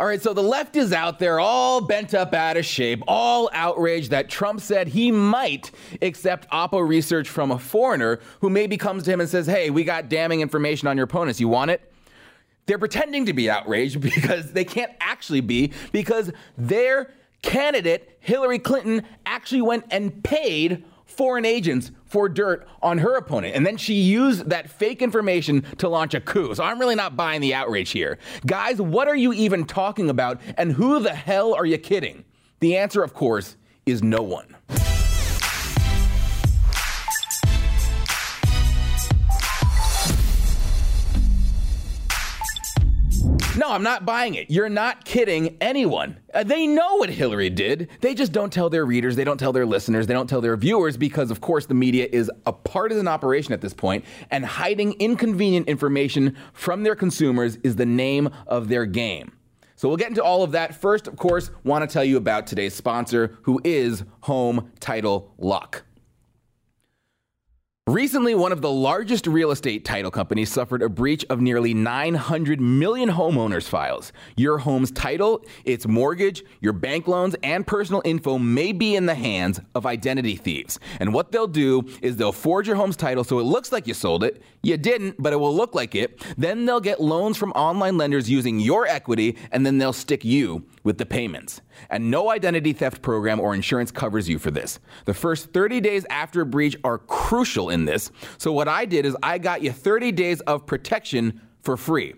All right, so the left is out there all bent up, out of shape, all outraged that Trump said he might accept Oppo research from a foreigner who maybe comes to him and says, hey, we got damning information on your opponents. You want it? They're pretending to be outraged because they can't actually be, because their candidate, Hillary Clinton, actually went and paid foreign agents for dirt on her opponent. And then she used that fake information to launch a coup. So I'm really not buying the outrage here. Guys, what are you even talking about? And who the hell are you kidding? The answer, of course, is no one. No, I'm not buying it. You're not kidding anyone. They know what Hillary did. They just don't tell their readers. They don't tell their listeners. They don't tell their viewers because, of course, the media is a partisan operation at this point, and hiding inconvenient information from their consumers is the name of their game. So we'll get into all of that. First, of course, want to tell you about today's sponsor, who is Home Title Lock. Recently, one of the largest real estate title companies suffered a breach of nearly 900 million homeowners' files. Your home's title, its mortgage, your bank loans, and personal info may be in the hands of identity thieves. And what they'll do is they'll forge your home's title so it looks like you sold it. You didn't, but it will look like it. Then they'll get loans from online lenders using your equity, and then they'll stick you with the payments. And no identity theft program or insurance covers you for this. The first 30 days after a breach are crucial in this. So what I did is I got you 30 days of protection for free.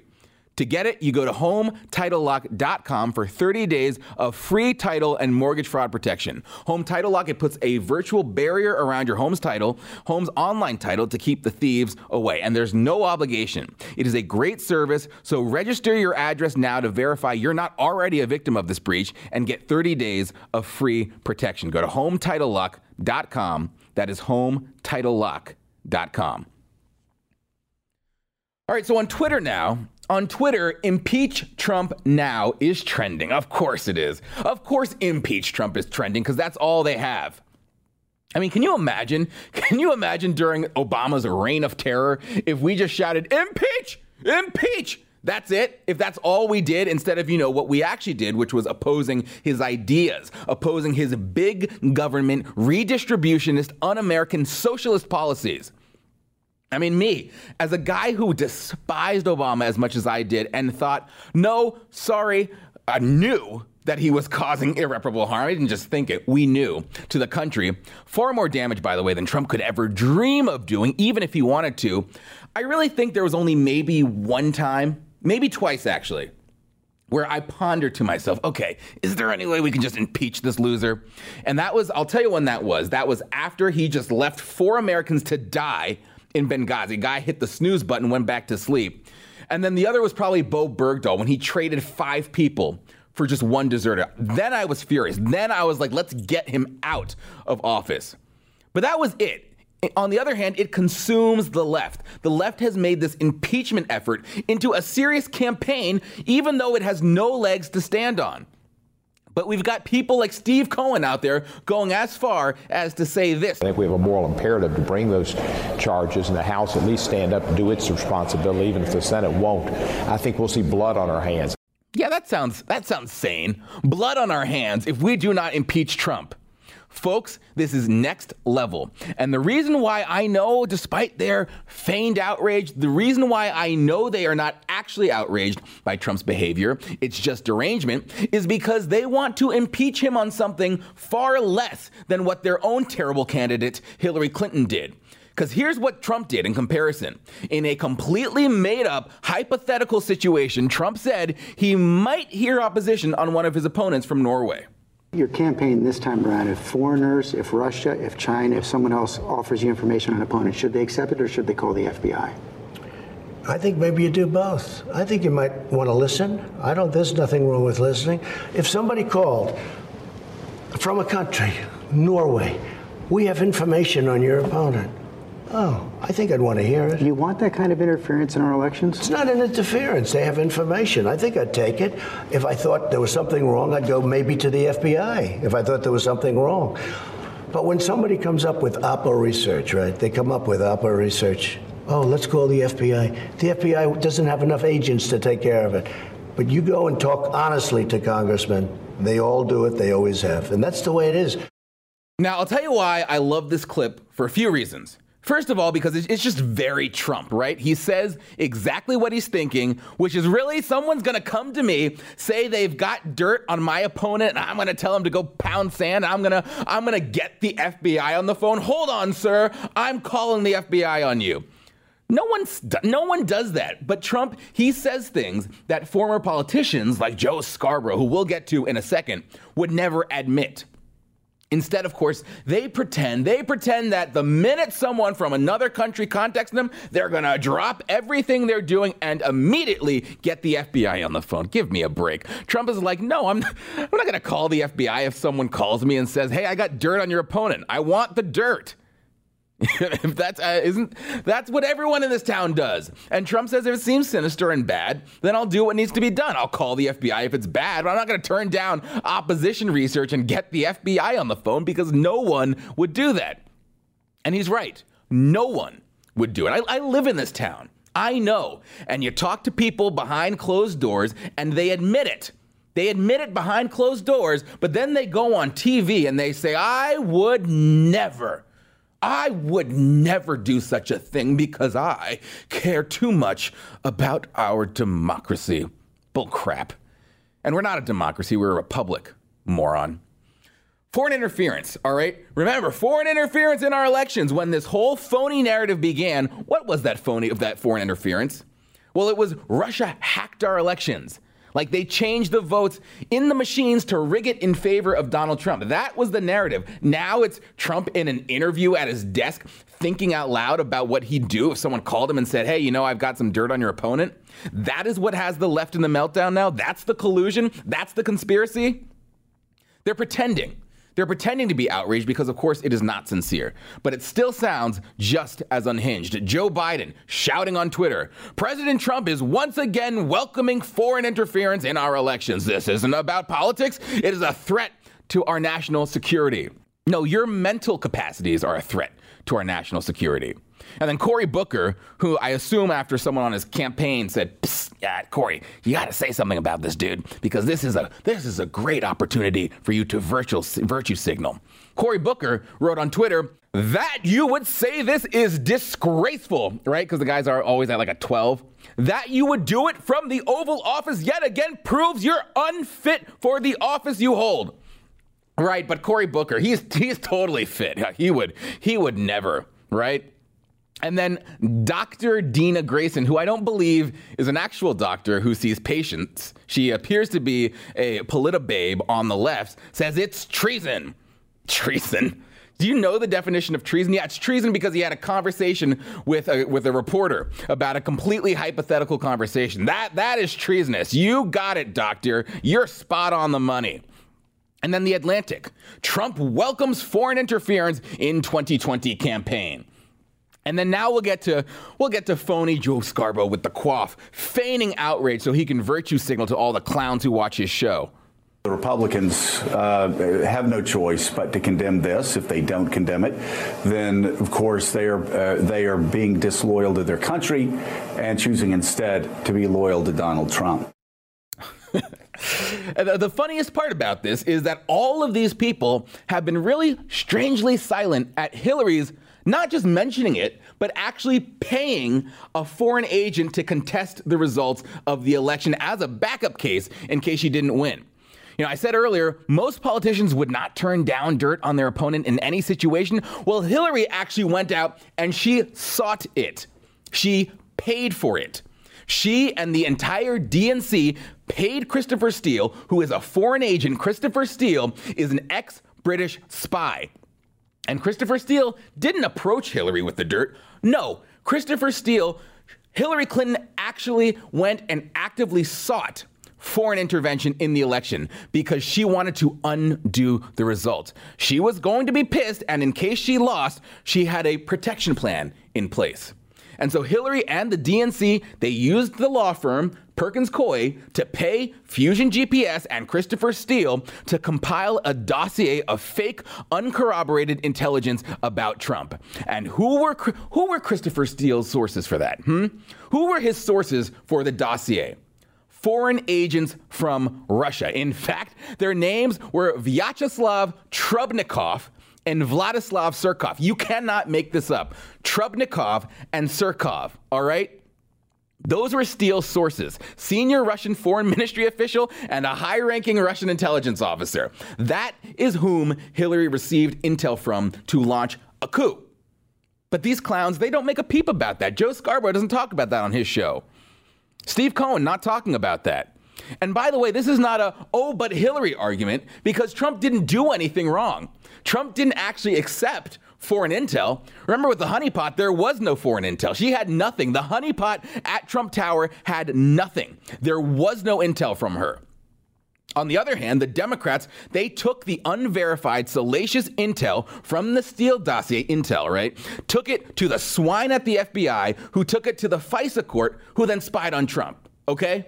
To get it, you go to HomeTitleLock.com for 30 days of free title and mortgage fraud protection. Home Title Lock, it puts a virtual barrier around your home's title, home's online title, to keep the thieves away. And there's no obligation. It is a great service, so register your address now to verify you're not already a victim of this breach and get 30 days of free protection. Go to HomeTitleLock.com. That is HomeTitleLock.com. All right, so on Twitter now, impeach Trump now is trending. Of course it is. Of course impeach Trump is trending because that's all they have. I mean, can you imagine? Can you imagine during Obama's reign of terror if we just shouted, impeach, impeach? That's it? If that's all we did instead of, you know, what we actually did, which was opposing his ideas, opposing his big government, redistributionist, un-American socialist policies. I mean, me, as a guy who despised Obama as much as I did and thought, no, sorry, I knew that he was causing irreparable harm. I didn't just think it. We knew, to the country. Far more damage, by the way, than Trump could ever dream of doing, even if he wanted to. I really think there was only maybe one time, maybe twice, actually, where I pondered to myself, okay, is there any way we can just impeach this loser? And that was, I'll tell you when that was. That was after he just left 4 Americans to die in Benghazi. Guy hit the snooze button, went back to sleep. And then the other was probably Bo Bergdahl when he traded 5 people for just 1 deserter. Then I was furious. Then I was like, let's get him out of office. But that was it. On the other hand, it consumes the left. The left has made this impeachment effort into a serious campaign, even though it has no legs to stand on. But we've got people like Steve Cohen out there going as far as to say this. I think we have a moral imperative to bring those charges, and the House at least stand up and do its responsibility, even if the Senate won't. I think we'll see blood on our hands. Yeah, that sounds sane. Blood on our hands if we do not impeach Trump. Folks, this is next level. And the reason why I know, despite their feigned outrage, the reason why I know they are not actually outraged by Trump's behavior, it's just derangement, is because they want to impeach him on something far less than what their own terrible candidate, Hillary Clinton, did. Because here's what Trump did in comparison. In a completely made-up, hypothetical situation, Trump said he might hear opposition on one of his opponents from Norway. Your campaign this time around, if foreigners, if Russia, if China, if someone else offers you information on an opponent, should they accept it or should they call the FBI? I think maybe you do both. I think you might want to listen. There's nothing wrong with listening. If somebody called from a country, Norway, we have information on your opponent. Oh, I think I'd want to hear it. You want that kind of interference in our elections? It's not an interference. They have information. I think I'd take it. If I thought there was something wrong, I'd go maybe to the FBI if I thought there was something wrong. But when somebody comes up with Oppo research, right? They come up with Oppo research. Oh, let's call the FBI. The FBI doesn't have enough agents to take care of it. But you go and talk honestly to congressmen. They all do it. They always have. And that's the way it is. Now, I'll tell you why I love this clip for a few reasons. First of all, because it's just very Trump, right? He says exactly what he's thinking, which is really someone's going to come to me, say they've got dirt on my opponent, and I'm going to tell him to go pound sand. And I'm going to get the FBI on the phone. Hold on, sir. I'm calling the FBI on you. No one does that. But Trump, he says things that former politicians like Joe Scarborough, who we'll get to in a second, would never admit. Instead, of course, they pretend that the minute someone from another country contacts them, they're going to drop everything they're doing and immediately get the FBI on the phone. Give me a break. Trump is like, no, I'm not going to call the FBI if someone calls me and says, hey, I got dirt on your opponent. I want the dirt. If that's what everyone in this town does. And Trump says, if it seems sinister and bad, then I'll do what needs to be done. I'll call the FBI if it's bad, but I'm not going to turn down opposition research and get the FBI on the phone because no one would do that. And he's right. No one would do it. I live in this town. I know. And you talk to people behind closed doors and they admit it. They admit it behind closed doors, but then they go on TV and they say, I would never do such a thing because I care too much about our democracy. Bull crap. And we're not a democracy, we're a republic, moron. Foreign interference, all right? Remember, foreign interference in our elections. When this whole phony narrative began, what was that phony of that foreign interference? Well, it was Russia hacked our elections. Like they changed the votes in the machines to rig it in favor of Donald Trump. That was the narrative. Now it's Trump in an interview at his desk thinking out loud about what he'd do if someone called him and said, hey, you know, I've got some dirt on your opponent. That is what has the left in the meltdown now. That's the collusion. That's the conspiracy. They're pretending. They're pretending to be outraged because, of course, it is not sincere. But it still sounds just as unhinged. Joe Biden shouting on Twitter, President Trump is once again welcoming foreign interference in our elections. This isn't about politics. It is a threat to our national security. No, your mental capacities are a threat to our national security. And then Cory Booker, who I assume after someone on his campaign said, psst, yeah, Cory, you got to say something about this, dude, because this is a great opportunity for you to virtue signal. Cory Booker wrote on Twitter that you would say this is disgraceful, right? Because the guys are always at like a 12. That you would do it from the Oval Office yet again proves you're unfit for the office you hold. Right, but Cory Booker, he's totally fit. He would never, right? And then Dr. Dina Grayson, who I don't believe is an actual doctor who sees patients. She appears to be a politibabe on the left, says it's treason. Treason. Do you know the definition of treason? Yeah, it's treason because he had a conversation with a reporter about a completely hypothetical conversation. That is treasonous. You got it, doctor. You're spot on the money. And then The Atlantic. Trump welcomes foreign interference in 2020 campaign. And then now we'll get to phony Joe Scarborough with the quaff, feigning outrage so he can virtue signal to all the clowns who watch his show. The Republicans have no choice but to condemn this. If they don't condemn it, then of course they are being disloyal to their country and choosing instead to be loyal to Donald Trump. The funniest part about this is that all of these people have been really strangely silent at Hillary's not just mentioning it, but actually paying a foreign agent to contest the results of the election as a backup case in case she didn't win. You know, I said earlier, most politicians would not turn down dirt on their opponent in any situation. Well, Hillary actually went out and she sought it. She paid for it. She and the entire DNC paid Christopher Steele, who is a foreign agent. Christopher Steele is an ex-British spy. And Christopher Steele didn't approach Hillary with the dirt. No, Christopher Steele, Hillary Clinton actually went and actively sought foreign intervention in the election because she wanted to undo the results. She was going to be pissed, and in case she lost, she had a protection plan in place. And so Hillary and the DNC, they used the law firm Perkins Coie to pay Fusion GPS and Christopher Steele to compile a dossier of fake, uncorroborated intelligence about Trump. And who were Christopher Steele's sources for that? Who were his sources for the dossier? foreign agents from Russia. In fact, their names were Vyacheslav Trubnikov and Vladislav Surkov. You cannot make this up. Trubnikov and Surkov, all right? Those were Steele's sources, senior Russian foreign ministry official and a high-ranking Russian intelligence officer. That is whom Hillary received intel from to launch a coup. But these clowns, they don't make a peep about that. Joe Scarborough doesn't talk about that on his show. Steve Cohen not talking about that. And by the way, this is not a, oh, but Hillary argument, because Trump didn't do anything wrong. Trump didn't actually accept foreign intel. Remember with the honeypot, there was no foreign intel. She had nothing. The honeypot at Trump Tower had nothing. There was no intel from her. On the other hand, the Democrats, they took the unverified, salacious intel from the Steele dossier intel, right? Took it to the swine at the FBI, who took it to the FISA court, who then spied on Trump, okay?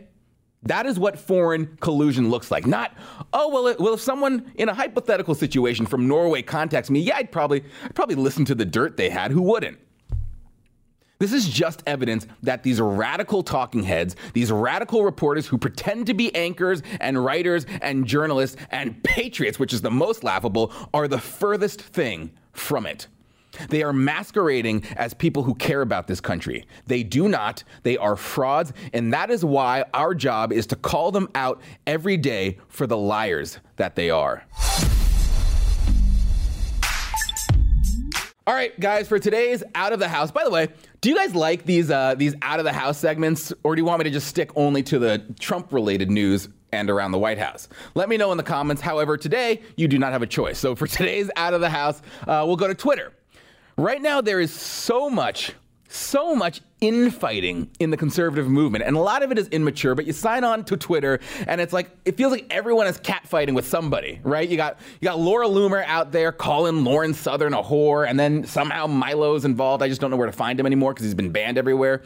That is what foreign collusion looks like. Not, oh, well, if someone in a hypothetical situation from Norway contacts me, yeah, I'd probably listen to the dirt they had. Who wouldn't? This is just evidence that these radical talking heads, these radical reporters who pretend to be anchors and writers and journalists and patriots, which is the most laughable, are the furthest thing from it. They are masquerading as people who care about this country. They do not. They are frauds. And that is why our job is to call them out every day for the liars that they are. All right, guys, for today's Out of the House, by the way, do you guys like these Out of the House segments, or do you want me to just stick only to the Trump-related news and around the White House? Let me know in the comments. However, today, you do not have a choice. So for today's Out of the House, we'll go to Twitter. Right now, there is so much infighting in the conservative movement, and a lot of it is immature, but you sign on to Twitter, and it's like, it feels like everyone is catfighting with somebody, right? You got Laura Loomer out there calling Lauren Southern a whore, and then somehow Milo's involved. I just don't know where to find him anymore because he's been banned everywhere.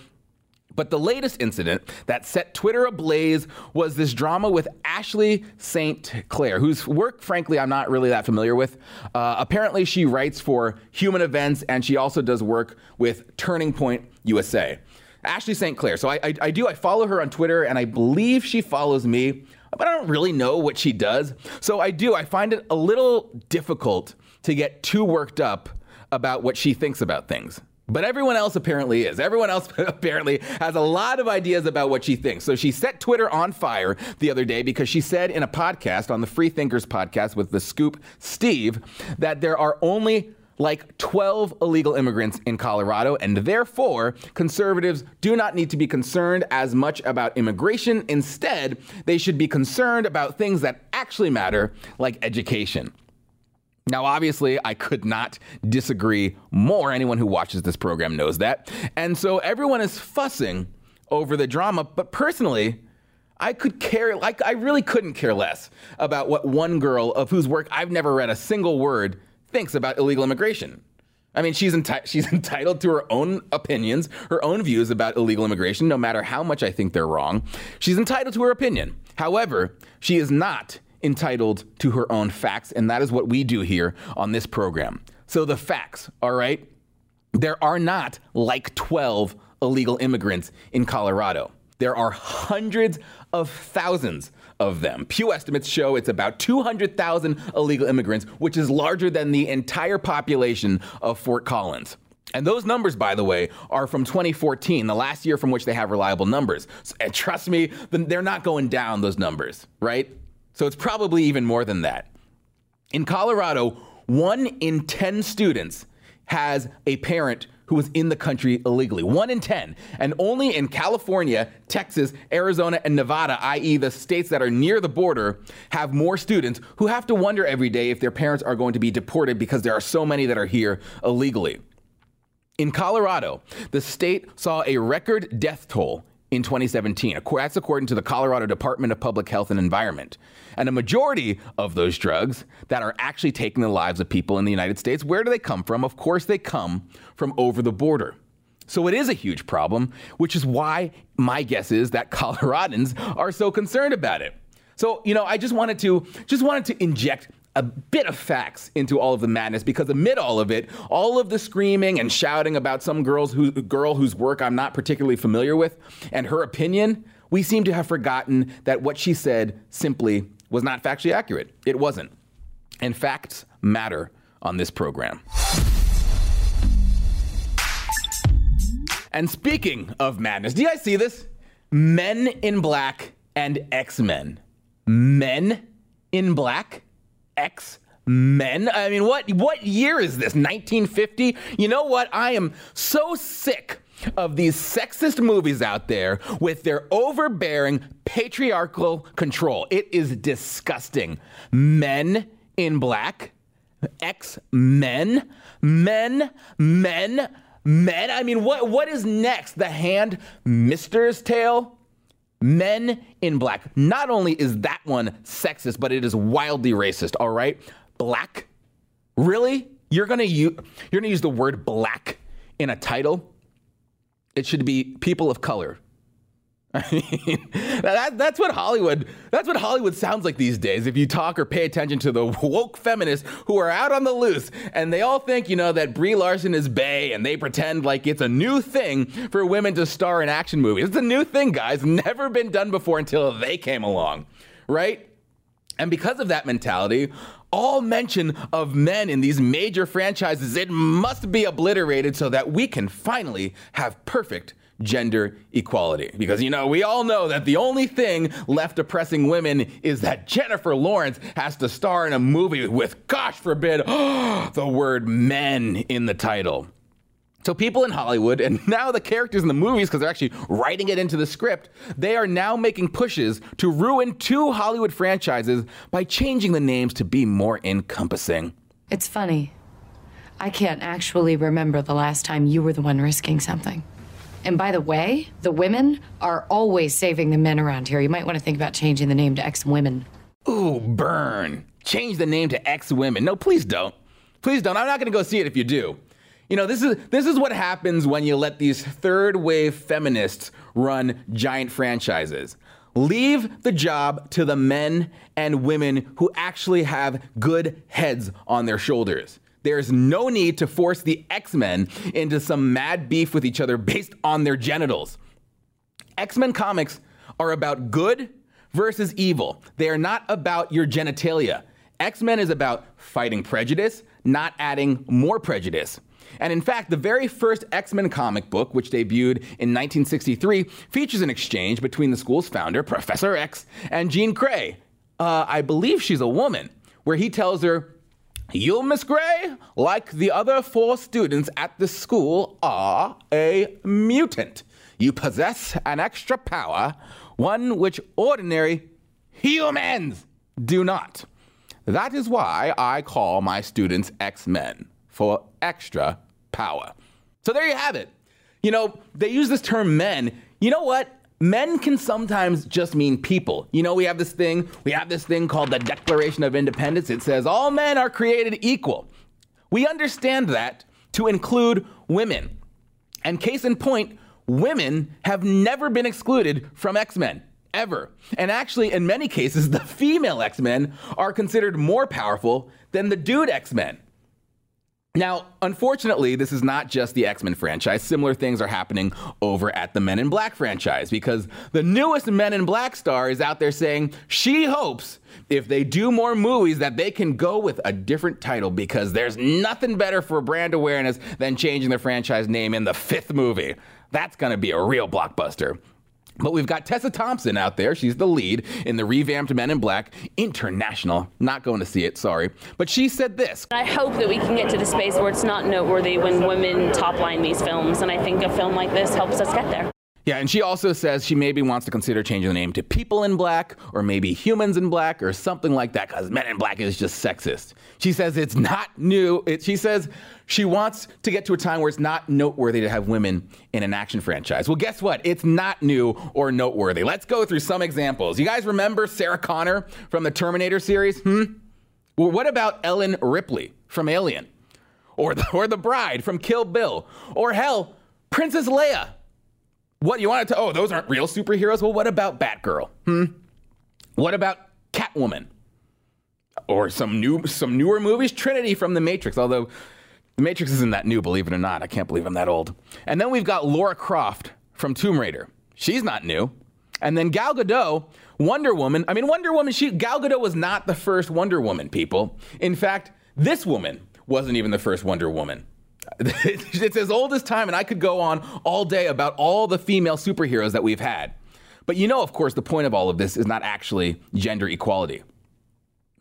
But the latest incident that set Twitter ablaze was this drama with Ashley St. Clair, whose work, frankly, I'm not really that familiar with. Apparently, she writes for Human Events, and she also does work with Turning Point USA. Ashley St. Clair. So I follow her on Twitter, and I believe she follows me, but I don't really know what she does. So I find it a little difficult to get too worked up about what she thinks about things. But everyone else apparently is. Everyone else apparently has a lot of ideas about what she thinks. So she set Twitter on fire the other day because she said in a podcast, on the Free Thinkers podcast with The Scoop Steve, that there are only like 12 illegal immigrants in Colorado, and therefore conservatives do not need to be concerned as much about immigration. Instead, they should be concerned about things that actually matter, like education. Now, obviously, I could not disagree more. Anyone who watches this program knows that. And so everyone is fussing over the drama. But personally, I really couldn't care less about what one girl of whose work I've never read a single word thinks about illegal immigration. I mean, she's entitled to her own opinions, her own views about illegal immigration, no matter how much I think they're wrong. She's entitled to her opinion. However, she is not entitled to her own facts, and that is what we do here on this program. So the facts, all right? There are not like 12 illegal immigrants in Colorado. There are hundreds of thousands of them. Pew estimates show it's about 200,000 illegal immigrants, which is larger than the entire population of Fort Collins. And those numbers, by the way, are from 2014, the last year from which they have reliable numbers. And trust me, they're not going down, those numbers, right? So it's probably even more than that. In Colorado, 1 in 10 students has a parent who was in the country illegally. 1 in 10. And only in California, Texas, Arizona, and Nevada, i.e. the states that are near the border, have more students who have to wonder every day if their parents are going to be deported because there are so many that are here illegally. In Colorado, the state saw a record death toll in 2017. That's according to the Colorado Department of Public Health and Environment. And a majority of those drugs that are actually taking the lives of people in the United States, where do they come from? Of course, they come from over the border. So it is a huge problem, which is why my guess is that Coloradans are so concerned about it. So, I just wanted to inject a bit of facts into all of the madness, because amid all of it, all of the screaming and shouting about some girl whose work I'm not particularly familiar with and her opinion, We seem to have forgotten that what she said simply was not factually accurate. It wasn't. And facts matter on this program. And speaking of madness, do you guys see this? Men in Black and X-Men. Men in Black? X-Men? I mean, what year is this? 1950? You know what? I am so sick of these sexist movies out there with their overbearing patriarchal control. It is disgusting. Men in Black? X-Men? Men? Men? Men? I mean, what is next? The Hand Mister's Tale? Men in Black. Not only is that one sexist, but it is wildly racist, all right? Black? Really? You're gonna use the word black in a title? It should be people of color. I mean, that's what Hollywood sounds like these days. If you talk or pay attention to the woke feminists who are out on the loose, and they all think, you know, that Brie Larson is bae, and they pretend like it's a new thing for women to star in action movies. It's a new thing, guys. Never been done before until they came along, right? And because of that mentality, all mention of men in these major franchises, it must be obliterated so that we can finally have perfect gender equality. Because, you know, we all know that the only thing left oppressing women is that Jennifer Lawrence has to star in a movie with, gosh forbid, the word men in the title. So people in Hollywood, and now the characters in the movies, because they're actually writing it into the script, they are now making pushes to ruin two Hollywood franchises by changing the names to be more encompassing. It's funny. I can't actually remember the last time you were the one risking something. And by the way, the women are always saving the men around here. You might want to think about changing the name to X-Women. Ooh, burn. Change the name to X-Women. No, please don't. Please don't. I'm not going to go see it if you do. You know, this is what happens when you let these third-wave feminists run giant franchises. Leave the job to the men and women who actually have good heads on their shoulders. There's no need to force the X-Men into some mad beef with each other based on their genitals. X-Men comics are about good versus evil. They are not about your genitalia. X-Men is about fighting prejudice, not adding more prejudice. And in fact, the very first X-Men comic book, which debuted in 1963, features an exchange between the school's founder, Professor X, and Jean Grey. I believe she's a woman, where he tells her, "You, Miss Grey, like the other four students at the school, are a mutant. You possess an extra power, one which ordinary humans do not. That is why I call my students X-Men, for extra power." So there you have it. You know, they use this term men. You know what? Men can sometimes just mean people. You know, we have this thing called the Declaration of Independence. It says all men are created equal. We understand that to include women. And case in point, women have never been excluded from X-Men, ever. And actually, in many cases, the female X-Men are considered more powerful than the dude X-Men. Now, unfortunately, this is not just the X-Men franchise. Similar things are happening over at the Men in Black franchise, because the newest Men in Black star is out there saying she hopes if they do more movies that they can go with a different title, because there's nothing better for brand awareness than changing the franchise name in the fifth movie. That's going to be a real blockbuster. But we've got Tessa Thompson out there. She's the lead in the revamped Men in Black International. Not going to see it, sorry. But she said this. I hope that we can get to the space where it's not noteworthy when women top-line these films. And I think a film like this helps us get there. Yeah, and she also says she maybe wants to consider changing the name to People in Black, or maybe Humans in Black, or something like that, because Men in Black is just sexist. She says it's not new. She says she wants to get to a time where it's not noteworthy to have women in an action franchise. Well, guess what? It's not new or noteworthy. Let's go through some examples. You guys remember Sarah Connor from the Terminator series? Well, what about Ellen Ripley from Alien? Or the Bride from Kill Bill? Or hell, Princess Leia. What, you want to oh, those aren't real superheroes? Well, what about Batgirl? What about Catwoman? Or some newer movies? Trinity from The Matrix, although The Matrix isn't that new, believe it or not. I can't believe I'm that old. And then we've got Lara Croft from Tomb Raider. She's not new. And then Gal Gadot, Wonder Woman. I mean, Wonder Woman, Gal Gadot was not the first Wonder Woman, people. In fact, this woman wasn't even the first Wonder Woman. It's as old as time, and I could go on all day about all the female superheroes that we've had. But you know, of course, the point of all of this is not actually gender equality.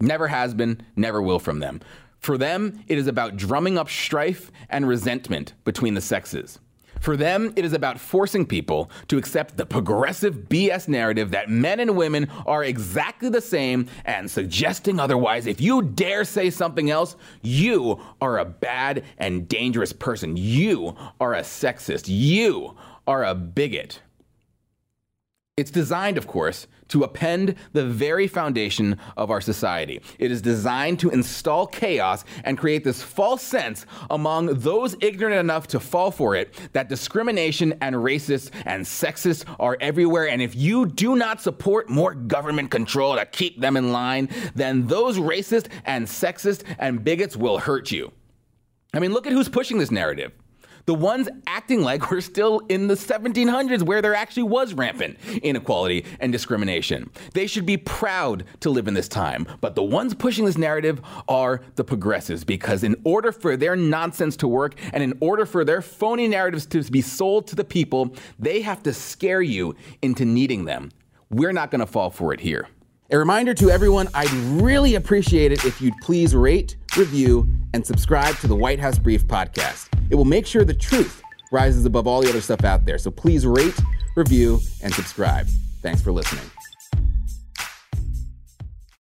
Never has been, never will from them. For them, it is about drumming up strife and resentment between the sexes. For them, it is about forcing people to accept the progressive BS narrative that men and women are exactly the same and suggesting otherwise. If you dare say something else, you are a bad and dangerous person. You are a sexist. You are a bigot. It's designed, of course, to upend the very foundation of our society. It is designed to install chaos and create this false sense among those ignorant enough to fall for it that discrimination and racists and sexists are everywhere. And if you do not support more government control to keep them in line, then those racists and sexists and bigots will hurt you. I mean, look at who's pushing this narrative. The ones acting like we're still in the 1700s where there actually was rampant inequality and discrimination. They should be proud to live in this time. But the ones pushing this narrative are the progressives, because in order for their nonsense to work and in order for their phony narratives to be sold to the people, they have to scare you into needing them. We're not going to fall for it here. A reminder to everyone, I'd really appreciate it if you'd please rate, review, and subscribe to the White House Brief podcast. It will make sure the truth rises above all the other stuff out there. So please rate, review, and subscribe. Thanks for listening.